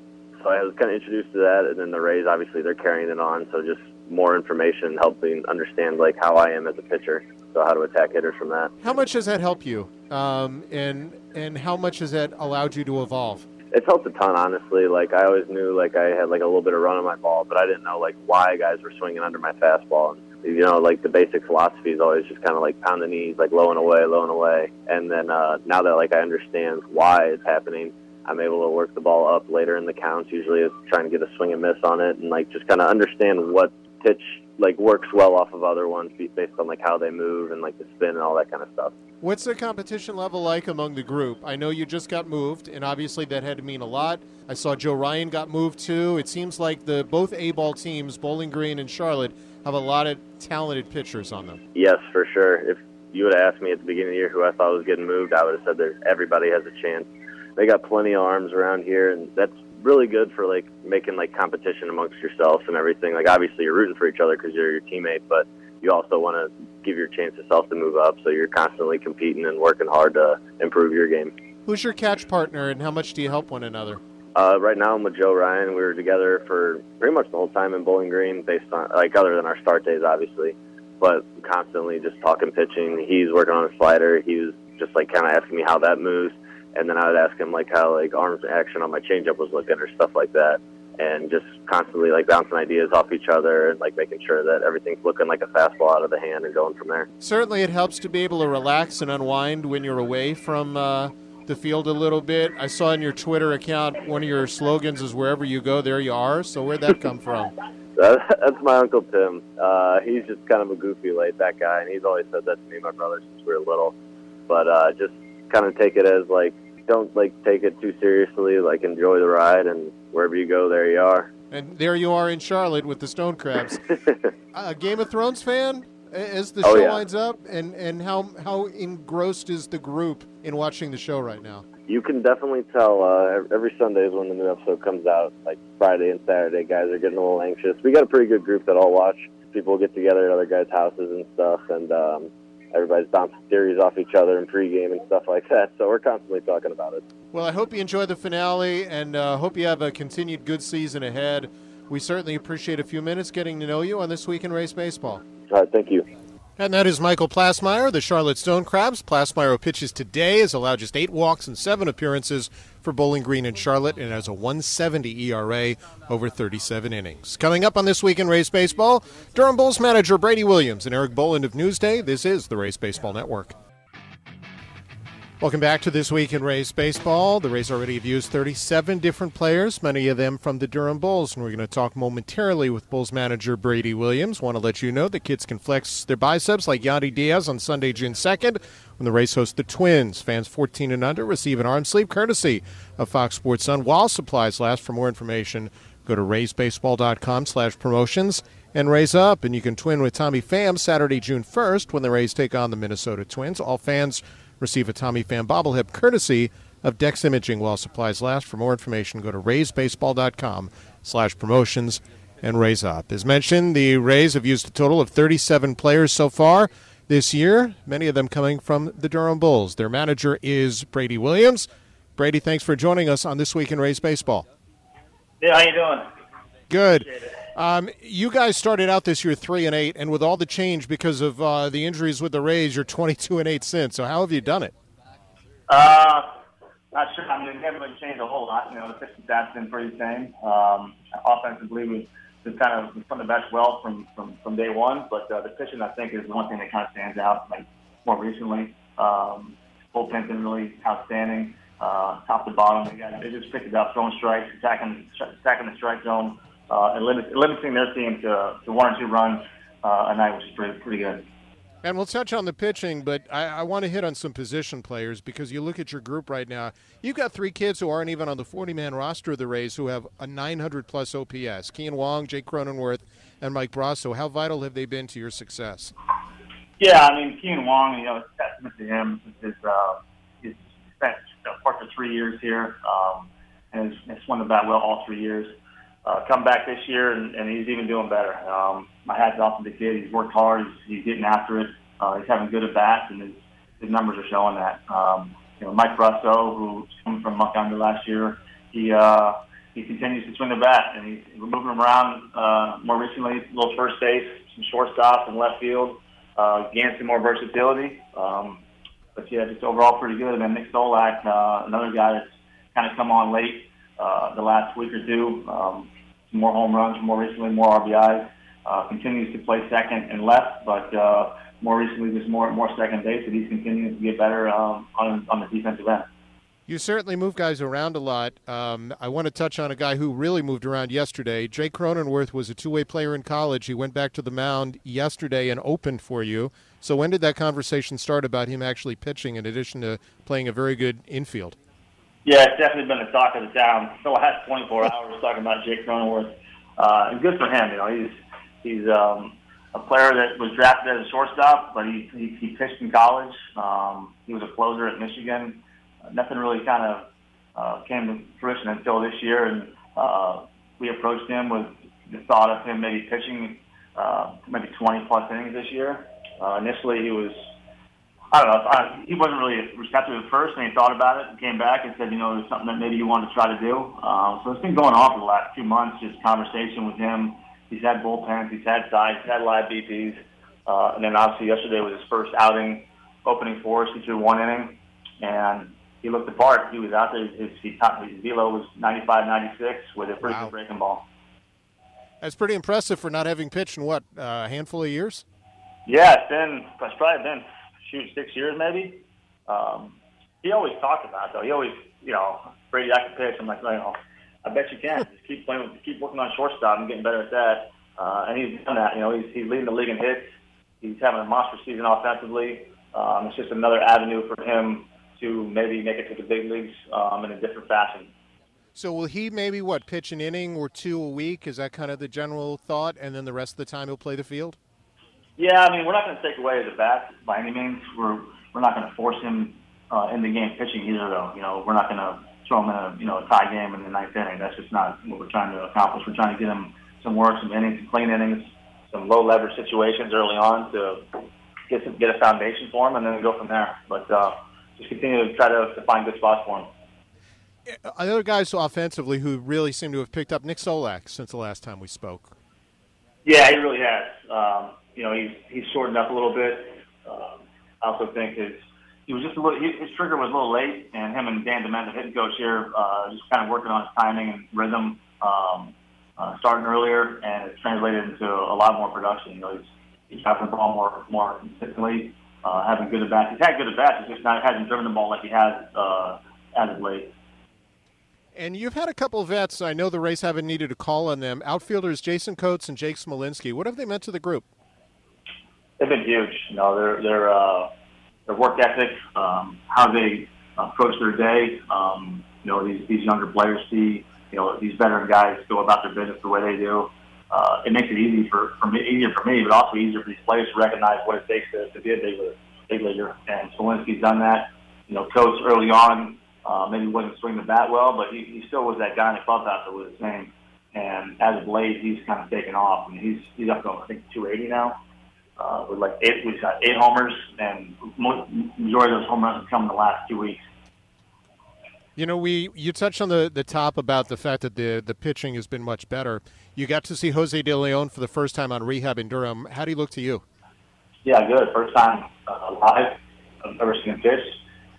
So I was kind of introduced to that, and then the Rays, obviously, they're carrying it on, so just more information helping understand, like, how I am as a pitcher, so how to attack hitters from that. How much has that helped you, um, and and how much has that allowed you to evolve? It's helped a ton, honestly. Like, I always knew, like, I had, like, a little bit of run on my ball, but I didn't know, like, why guys were swinging under my fastball. You know, like, the basic philosophy is always just kind of, like, pound the knees, like, low and away, low and away. And then uh, now that, like, I understand why it's happening, I'm able to work the ball up later in the counts. Usually it's trying to get a swing and miss on it and, like, just kind of understand what pitch, like, works well off of other ones based on, like, how they move and, like, the spin and all that kind of stuff. What's the competition level like among the group? I know you just got moved, and obviously that had to mean a lot. I saw Joe Ryan got moved, too. It seems like the both A-ball teams, Bowling Green and Charlotte, have a lot of talented pitchers on them. Yes, for sure. If you would have asked me at the beginning of the year who I thought was getting moved, I would have said that everybody has a chance. they got plenty of arms around here, and that's really good for like making like competition amongst yourself and everything. Like obviously you're rooting for each other because you're your teammate, but you also want to give your chance yourself to move up, so you're constantly competing and working hard to improve your game. Who's your catch partner, and how much do you help one another? Uh, right now I'm with Joe Ryan. We were together for pretty much the whole time in Bowling Green, based on like other than our start days, obviously, but constantly just talking pitching. He's working on a slider. He was just like kind of asking me how that moves, and then I would ask him like how like arms action on my changeup was looking or stuff like that, and just constantly like bouncing ideas off each other and like making sure that everything's looking like a fastball out of the hand and going from there. Certainly it helps to be able to relax and unwind when you're away from uh, the field a little bit. I saw in your Twitter account one of your slogans is wherever you go, there you are. So where'd that come from? That's my Uncle Tim. Uh, he's just kind of a goofy laid back guy, and he's always said that to me and my brother since we were little. But uh, just kind of take it as like, don't like take it too seriously, like enjoy the ride, and wherever you go, there you are. And there you are in Charlotte with the Stone Crabs. uh, Game of Thrones fan as the oh, show yeah. lines up, and, and how how engrossed is the group in watching the show right now? You can definitely tell uh, every Sunday is when the new episode comes out, like Friday and Saturday, guys are getting a little anxious. We got a pretty good group that all watch. People get together at other guys' houses and stuff, and um, everybody's bouncing theories off each other in pregame and stuff like that, so we're constantly talking about it. Well, I hope you enjoy the finale, and uh, hope you have a continued good season ahead. We certainly appreciate a few minutes getting to know you on This Week in Race Baseball. All right, thank you. And that is Michael Plassmeyer, the Charlotte Stone Crabs. Plassmeyer pitches today, has allowed just eight walks and seven appearances for Bowling Green and Charlotte, and has a one seventy E R A over thirty-seven innings. Coming up on This Week in Race Baseball, Durham Bulls manager Brady Williams and Eric Boland of Newsday. This is the Race Baseball Network. Welcome back to This Week in Race Baseball. The Rays already have used thirty-seven different players, many of them from the Durham Bulls, and we're going to talk momentarily with Bulls manager Brady Williams. Want to let you know that kids can flex their biceps like Yandy Diaz on Sunday, June second, when the Rays host the Twins. Fans fourteen and under receive an arm sleeve courtesy of Fox Sports Sun while supplies last. For more information, go to rays baseball dot com slash promotions and raise up, and you can twin with Tommy Pham Saturday, June first, when the Rays take on the Minnesota Twins. All fans receive a Tommy Pham bobblehead courtesy of Dex Imaging while supplies last. For more information, go to rays baseball dot com slash promotions and raise up. As mentioned, the Rays have used a total of thirty-seven players so far this year, many of them coming from the Durham Bulls. Their manager is Brady Williams. Brady, thanks for joining us on This Week in Rays Baseball. Yeah, how you doing? Good. Um, you guys started out this year three and eight, and with all the change because of uh, the injuries with the Rays, you're twenty-two and eight since. So how have you done it? Uh, not sure. I mean, we haven't really changed a whole lot. You know, the pitching staff's been pretty the same. Um, offensively, we've been kind of from the best well from, from, from day one, but uh, the pitching I think is the one thing that kind of stands out. Like more recently, um, bullpen's been really outstanding, uh, top to bottom. They, got, they just picked it up, throwing strikes, attacking, attacking the strike zone. Uh, and limit, limiting their team to, to one or two runs uh, a night, which is pretty, pretty good. And we'll touch on the pitching, but I, I want to hit on some position players because you look at your group right now. You've got three kids who aren't even on the forty-man roster of the Rays who have a nine hundred plus O P S. Keon Wong, Jake Cronenworth, and Mike Brasso. How vital have they been to your success? Yeah, I mean, Keon Wong, you know, it's a testament to him. His, uh, he's spent part of three years here um, and has swung the bat well all three years. Uh, come back this year, and, and he's even doing better. Um, my hat's off to the kid. He's worked hard. He's, he's getting after it. Uh, he's having good at-bats, and his, his numbers are showing that. Um, you know, Mike Brasso, who's coming from Montgomery last year, he uh, he continues to swing the bat, and he's moving him around uh, more recently, a little first base, some shortstop and left field, uh, gains some more versatility. Um, but, yeah, just overall pretty good. And then Nick Solak, uh, another guy that's kind of come on late uh, the last week or two. Um, more home runs, more recently, more R B Is. Uh, continues to play second and left, but uh, more recently, there's more more second base, and he's continuing to get better um, on, on the defensive end. You certainly move guys around a lot. Um, I want to touch on a guy who really moved around yesterday. Jake Cronenworth was a two-way player in college. He went back to the mound yesterday and opened for you. So when did that conversation start about him actually pitching in addition to playing a very good infield? Yeah, it's definitely been the talk of the town the last twenty-four hours talking about Jake Cronenworth. Uh, and good for him, you know. He's he's um, a player that was drafted as a shortstop, but he he, he pitched in college. Um, he was a closer at Michigan. Uh, nothing really kind of uh, came to fruition until this year. And uh, we approached him with the thought of him maybe pitching uh, maybe twenty plus innings this year. Uh, initially, he was, I don't know, I, he wasn't really receptive at first, and he thought about it and came back and said, you know, there's something that maybe you wanted to try to do. Um, so it's been going on for the last few months, just conversation with him. He's had bullpens, he's had sides, he's had live B Ps. Uh, and then obviously yesterday was his first outing, opening for us. He threw one inning, and he looked the part. He was out there. His, his, his velo was ninety-five ninety-six with a pretty wow. good breaking ball. That's pretty impressive for not having pitched in, what, a handful of years? Yeah, it's been, it's probably been, shoot, six years maybe. Um, he always talked about it, though. He always, you know, Brady, I can pitch. I'm like, you know, I bet you can. Just keep playing, with, keep working on shortstop and getting better at that. Uh, and he's done that. You know, he's, he's leading the league in hits. He's having a monster season offensively. Um, it's just another avenue for him to maybe make it to the big leagues um, in a different fashion. So will he maybe, what, pitch an inning or two a week? Is that kind of the general thought? And then the rest of the time he'll play the field? Yeah, I mean, we're not going to take away the bat by any means. We're we're not going to force him uh, in the game pitching either, though. You know, we're not going to throw him in a, you know, a tie game in the ninth inning. That's just not what we're trying to accomplish. We're trying to get him some work, some innings, some clean innings, some low-leverage situations early on to get some, get a foundation for him and then go from there. But uh, just continue to try to, to find good spots for him. Other guys offensively who really seem to have picked up, Nick Solak since the last time we spoke. Yeah, he really has. Um, you know, he's he's shortened up a little bit. Um, I also think his he was just a little his trigger was a little late, and him and Dan Dement, the hitting coach here, uh, just kind of working on his timing and rhythm. Um, Uh, starting earlier, and it's translated into a lot more production. You know, he's, he's dropping the ball more, more consistently, uh, having good at-bats. He's had good at-bats, he's just not hasn't driven the ball like he has uh, as of late. And you've had a couple of vets. I know the Rays haven't needed a call on them. Outfielders Jason Coates and Jake Smolinski. What have they meant to the group? They've been huge. You know, their their uh, their work ethic, um, how they approach their day. Um, you know, these these younger players see. You know, these veteran guys go about their business the way they do. Uh, it makes it easy for, for me, easier for me, but also easier for these players to recognize what it takes to, to be a big leaguer, big leaguer. And Smolinski's done that. You know, Coates early on uh, maybe wasn't swinging the bat well, but he, he still was that guy in the clubhouse that was the same. And as of late, he's kind of taken off. I mean, he's he's up to, I think, two eighty now. Uh, with like eight, we've got eight homers, and most, majority of those home runs have come in the last two weeks. You know, we you touched on the, the top about the fact that the, the pitching has been much better. You got to see Jose De Leon for the first time on rehab in Durham. How do you look to you? Yeah, good. First time uh, live I've ever seen him pitch.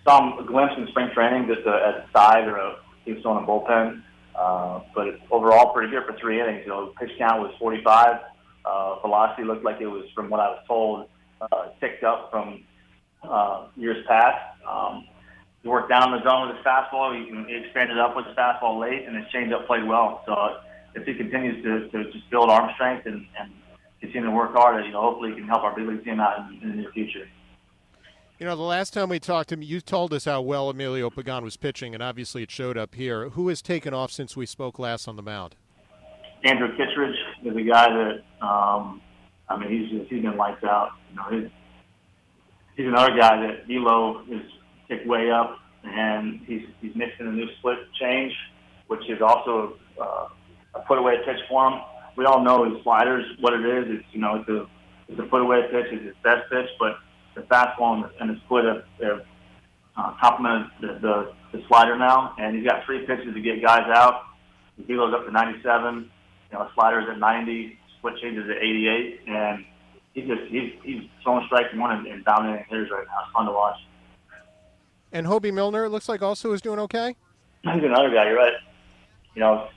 Saw him a glimpse in spring training just uh, as a side or a, he was still in a bullpen. Uh, but overall, pretty good for three innings. You know, pitch count was forty-five. Uh, velocity looked like it was, from what I was told, uh, ticked up from uh, years past. Um, He worked down the zone with his fastball. He, he expanded up with his fastball late, and his changeup played well. So uh, if he continues to, to just build arm strength and, and continue to work hard, you know, hopefully he can help our big league team out in, in the near future. You know, the last time we talked to him, you told us how well Emilio Pagan was pitching, and obviously it showed up here. Who has taken off since we spoke last on the mound? Andrew Kittredge is a guy that, um, I mean, he's just, he's been lights out. You know, he's, he's another guy that Elo is kick way up, and he's he's mixing a new split change, which is also uh, a put away pitch for him. We all know his sliders, what it is. It's you know it's a it's a put away pitch, it's his best pitch, but the fastball and the split have, have uh, complemented the, the the slider now, and he's got three pitches to get guys out. The velo's up to ninety-seven, you know, the slider's at ninety, split changes at eighty-eight, and he's just he's he's throwing strikes one and, and dominating hitters right now. It's fun to watch. And Hobie Milner, it looks like, also is doing okay? He's another guy, you're right. You know,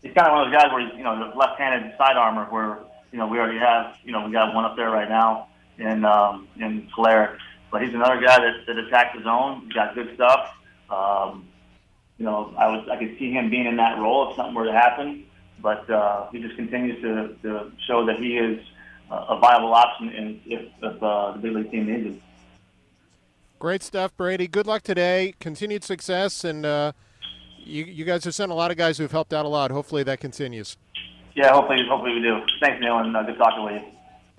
he's kind of one of those guys where, he's, you know, the left-handed side armor where, you know, we already have, you know, we got one up there right now in, um, in Claire. But he's another guy that, that attacks his own. He's got good stuff. Um, you know, I was I could see him being in that role if something were to happen. But uh, he just continues to, to show that he is a viable option in, if, if uh, the big league team needs him. Great stuff, Brady. Good luck today. Continued success, and uh, you, you guys have sent a lot of guys who've helped out a lot. Hopefully that continues. Yeah, hopefully, hopefully we do. Thanks, Neil, and uh, good talking with you.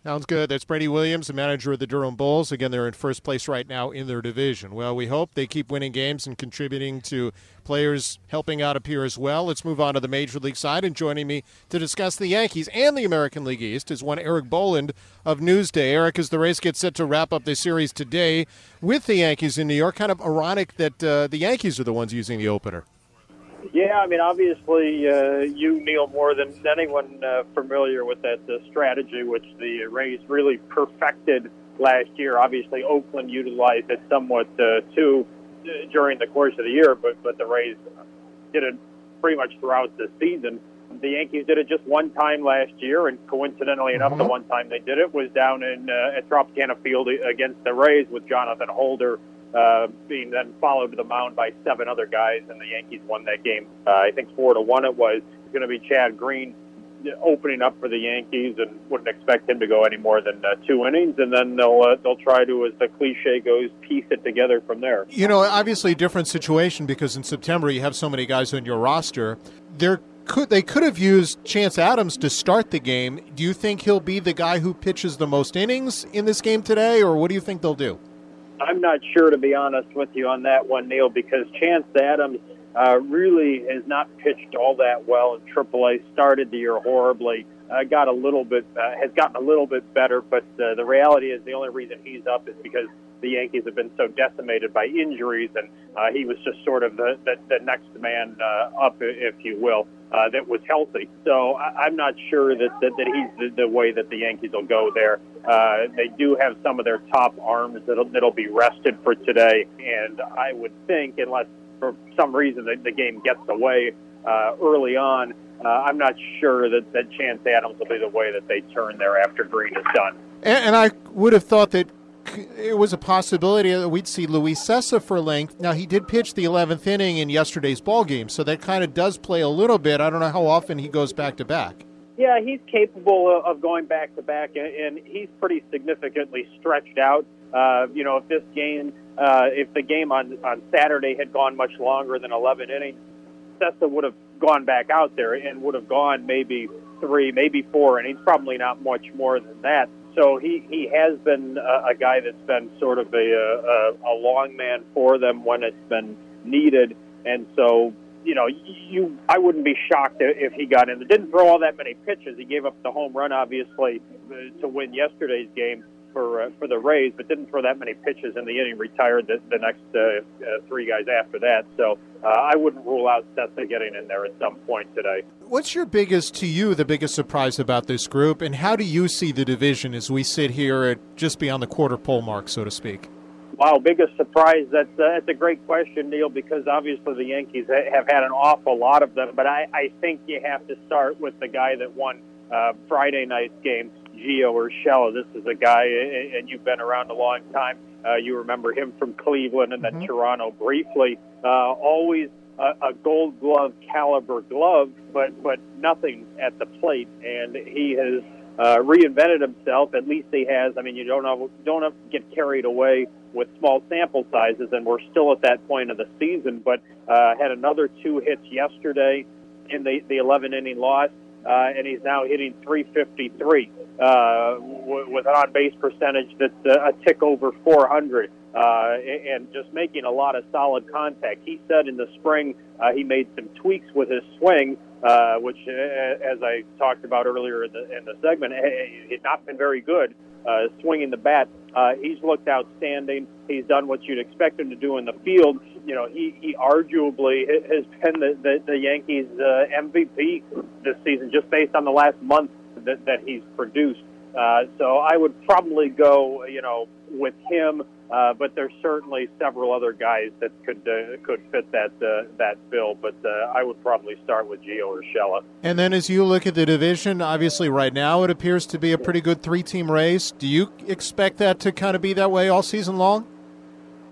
Sounds good. That's Brady Williams, the manager of the Durham Bulls. Again, they're in first place right now in their division. Well, we hope they keep winning games and contributing to players helping out up here as well. Let's move on to the Major League side, and joining me to discuss the Yankees and the American League East is one Eric Boland of Newsday. Eric, as the race gets set to wrap up the series today with the Yankees in New York, kind of ironic that uh, the Yankees are the ones using the opener. Yeah, I mean, obviously, uh, you, Neil, more than anyone uh, familiar with that uh, strategy, which the Rays really perfected last year. Obviously, Oakland utilized it somewhat, uh, too, uh, during the course of the year, but, but the Rays did it pretty much throughout the season. The Yankees did it just one time last year, and coincidentally enough, mm-hmm. the one time they did it was down in uh, at Tropicana Field against the Rays with Jonathan Holder Uh, being then followed to the mound by seven other guys, and the Yankees won that game. Uh, I think four to one it was. It's going to be Chad Green opening up for the Yankees, and wouldn't expect him to go any more than uh, two innings, and then they'll uh, they'll try to, as the cliche goes, piece it together from there. You know, obviously a different situation because in September you have so many guys on your roster. There could they could have used Chance Adams to start the game. Do you think he'll be the guy who pitches the most innings in this game today, or what do you think they'll do? I'm not sure, to be honest with you, on that one, Neil, because Chance Adams uh, really has not pitched all that well in triple A, started the year horribly, uh, got a little bit, uh, has gotten a little bit better, but uh, the reality is the only reason he's up is because the Yankees have been so decimated by injuries, and uh, he was just sort of the, the, the next man uh, up, if you will, uh, that was healthy. So I, I'm not sure that, that, that he's the, the way that the Yankees will go there. Uh, they do have some of their top arms that'll, that'll be rested for today, and I would think, unless for some reason the, the game gets away uh, early on, uh, I'm not sure that, that Chance Adams will be the way that they turn there after Green is done. And, and I would have thought that it was a possibility that we'd see Luis Sessa for length. Now, he did pitch the eleventh inning in yesterday's ball game, so that kind of does play a little bit. I don't know how often he goes back-to-back. Yeah, he's capable of going back-to-back, and he's pretty significantly stretched out. Uh, you know, if this game, uh, if the game on, on Saturday had gone much longer than eleven innings, Sessa would have gone back out there and would have gone maybe three, maybe four, and he's probably not much more than that. So he, he has been a, a guy that's been sort of a, a, a long man for them when it's been needed. And so, you know, you I wouldn't be shocked if he got in. They didn't throw all that many pitches. He gave up the home run, obviously, to win yesterday's game for uh, for the Rays, but didn't throw that many pitches in the inning, retired the, the next uh, uh, three guys after that. So uh, I wouldn't rule out Sessa getting in there at some point today. What's your biggest, to you, the biggest surprise about this group, and how do you see the division as we sit here at just beyond the quarter pole mark, so to speak? Wow, biggest surprise, that's, uh, that's a great question, Neil, because obviously the Yankees have had an awful lot of them, but I, I think you have to start with the guy that won uh, Friday night's game, Gio Urshela. This is a guy, and you've been around a long time. Uh, you remember him from Cleveland and then mm-hmm. Toronto briefly. Uh, always a, a gold glove caliber glove, but, but nothing at the plate. And he has uh, reinvented himself, at least he has. I mean, you don't have, don't have to get carried away with small sample sizes, and we're still at that point of the season, but uh, had another two hits yesterday in the, the eleven-inning loss. Uh, and he's now hitting three fifty-three uh, w- with an on-base percentage that's uh, a tick over four hundred uh, and just making a lot of solid contact. He said in the spring uh, he made some tweaks with his swing, uh, which, uh, as I talked about earlier in the, in the segment, it had not been very good uh, swinging the bat. Uh, he's looked outstanding. He's done what you'd expect him to do in the field. You know, he, he arguably has been the, the, the Yankees' uh, M V P this season just based on the last month that, that he's produced. Uh, so I would probably go, you know, with him, uh, but there's certainly several other guys that could uh, could fit that uh, that bill. But uh, I would probably start with Gio Urshela. And then as you look at the division, obviously right now it appears to be a pretty good three-team race. Do you expect that to kind of be that way all season long?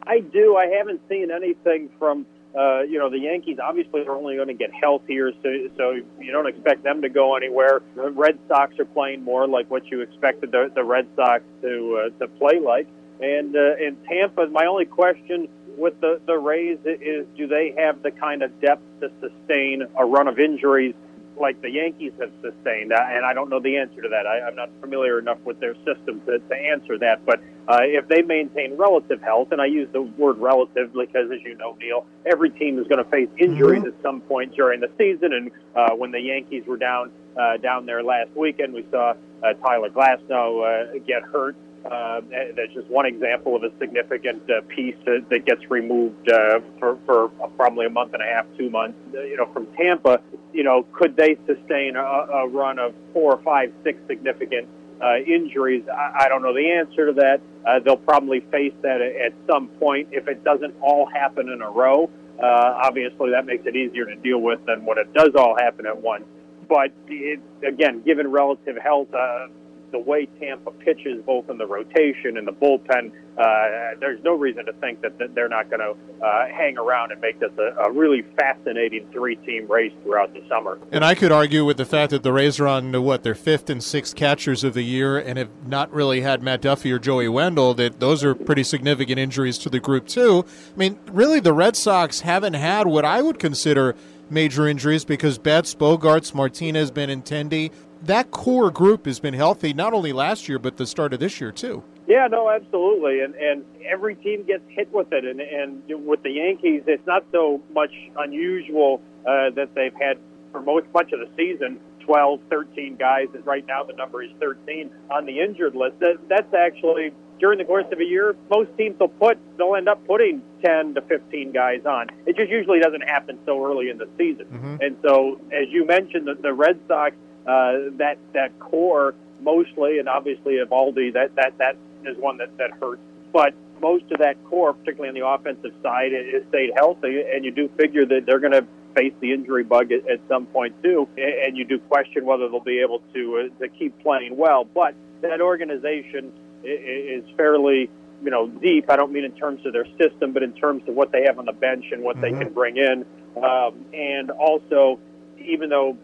I do. I haven't seen anything from, uh, you know, the Yankees obviously are only going to get healthier, so, so you don't expect them to go anywhere. The Red Sox are playing more like what you expected the, the Red Sox to uh, to play like. And uh, in Tampa, my only question with the, the Rays is, do they have the kind of depth to sustain a run of injuries like the Yankees have sustained, and I don't know the answer to that. I, I'm not familiar enough with their system to, to answer that. But uh, if they maintain relative health, and I use the word relative because, as you know, Neil, every team is going to face injuries mm-hmm. at some point during the season. And uh, when the Yankees were down uh, down there last weekend, we saw uh, Tyler Glasnow uh, get hurt. Uh, that's just one example of a significant uh, piece uh, that gets removed uh, for, for probably a month and a half, two months, you know, from Tampa. You know, could they sustain a, a run of four, five, six significant uh, injuries? I, I don't know the answer to that. Uh, they'll probably face that at some point. If it doesn't all happen in a row, uh, obviously that makes it easier to deal with than when it does all happen at once. But, it, again, given relative health, uh, the way Tampa pitches, both in the rotation and the bullpen, uh, there's no reason to think that they're not going to uh, hang around and make this a, a really fascinating three-team race throughout the summer. And I could argue with the fact that the Rays are on, what, their fifth and sixth catchers of the year and have not really had Matt Duffy or Joey Wendell, that those are pretty significant injuries to the group, too. I mean, really, the Red Sox haven't had what I would consider major injuries because Betts, Bogarts, Martinez, Benintendi, that core group has been healthy not only last year but the start of this year too. Yeah, no, absolutely, and and every team gets hit with it, and and with the Yankees, it's not so much unusual uh, that they've had for most much of the season twelve, thirteen guys, and right now the number is thirteen on the injured list. That, that's actually during the course of a year, most teams will put they'll end up putting ten to fifteen guys on. It just usually doesn't happen so early in the season, mm-hmm. and so as you mentioned, the, the Red Sox. Uh, that that core mostly, and obviously Evaldi, that, that, that is one that, that hurts. But most of that core, particularly on the offensive side, has stayed healthy, and you do figure that they're going to face the injury bug at, at some point too, and you do question whether they'll be able to uh, to keep playing well. But that organization is fairly, you know, deep. I don't mean in terms of their system, but in terms of what they have on the bench and what mm-hmm. they can bring in, um, and also even though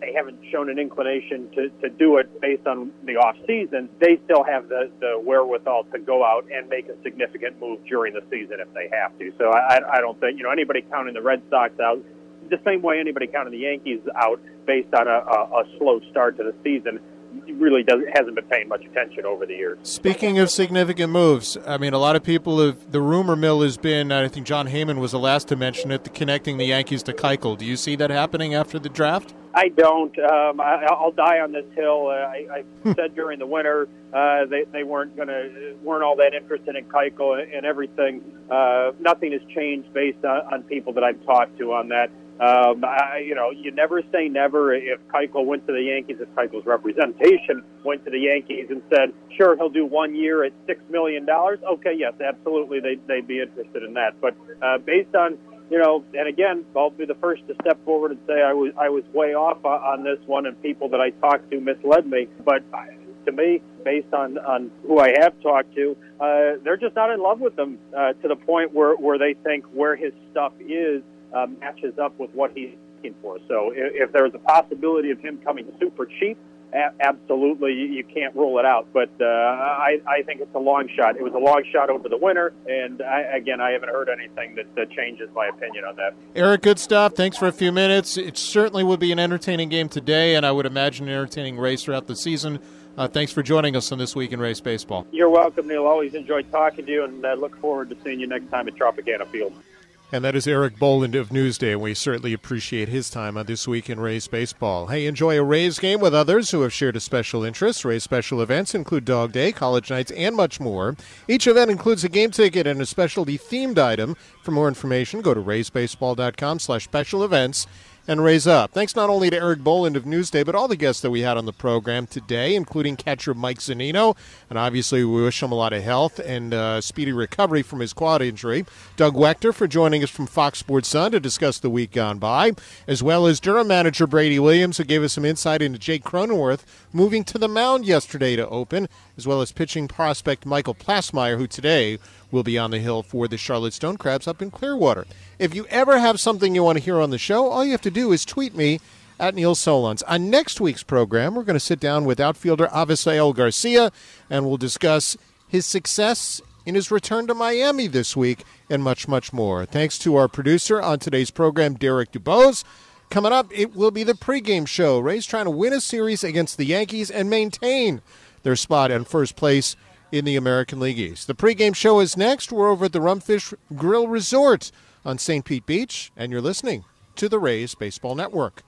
they haven't shown an inclination to, to do it based on the off season, they still have the, the wherewithal to go out and make a significant move during the season if they have to. So I, I don't think, you know, anybody counting the Red Sox out the same way anybody counting the Yankees out based on a, a, a slow start to the season really doesn't hasn't been paying much attention over the years. Speaking of significant moves, I mean, a lot of people have, the rumor mill has been, I think John Heyman was the last to mention it, the, connecting the Yankees to Keuchel. Do you see that happening after the draft? I don't. Um, I, I'll die on this hill. Uh, I, I said during the winter uh, they, they weren't going to weren't all that interested in Keuchel and, and everything. Uh, nothing has changed based on, on people that I've talked to on that. Um, I, you know, you never say never. If Keuchel went to the Yankees, if Keuchel's representation went to the Yankees and said, sure, he'll do one year at six million dollars, okay, yes, absolutely, they'd, they'd be interested in that. But uh, based on, you know, and again, I'll be the first to step forward and say I was I was way off on this one, and people that I talked to misled me. But to me, based on, on who I have talked to, uh, they're just not in love with him uh, to the point where, where they think where his stuff is uh, matches up with what he's looking for. So if, if there's a possibility of him coming super cheap, a- absolutely you, you can't rule it out. But uh, I, I think it's a long shot. It was a long shot over the winter, and I, again, I haven't heard anything that, that changes my opinion on that. Eric, good stuff. Thanks for a few minutes. It certainly would be an entertaining game today, and I would imagine an entertaining race throughout the season. Uh, thanks for joining us on This Week in Race Baseball. You're welcome, Neil. Always enjoy talking to you, and I look forward to seeing you next time at Tropicana Field. And that is Eric Boland of Newsday, and we certainly appreciate his time on This Week in Rays Baseball. Hey, enjoy a Rays game with others who have shared a special interest. Rays special events include Dog Day, College Nights, and much more. Each event includes a game ticket and a specialty-themed item. For more information, go to raysbaseball.com slash special events and raise up. Thanks not only to Eric Boland of Newsday, but all the guests that we had on the program today, including catcher Mike Zunino, and obviously we wish him a lot of health and uh, speedy recovery from his quad injury. Doug Wechter for joining us from Fox Sports Sun to discuss the week gone by, as well as Durham manager Brady Williams, who gave us some insight into Jake Cronenworth moving to the mound yesterday to open, as well as pitching prospect Michael Plassmeyer, who today will be on the hill for the Charlotte Stone Crabs up in Clearwater. If you ever have something you want to hear on the show, all you have to do is tweet me at Neil Solondz. On next week's program, we're going to sit down with outfielder Avisaíl Garcia, and we'll discuss his success in his return to Miami this week and much, much more. Thanks to our producer on today's program, Derek Dubose. Coming up, it will be the pregame show. Rays trying to win a series against the Yankees and maintain their spot in first place in the American League East. The pregame show is next. We're over at the Rumfish Grill Resort on Saint Pete Beach, and you're listening to the Rays Baseball Network.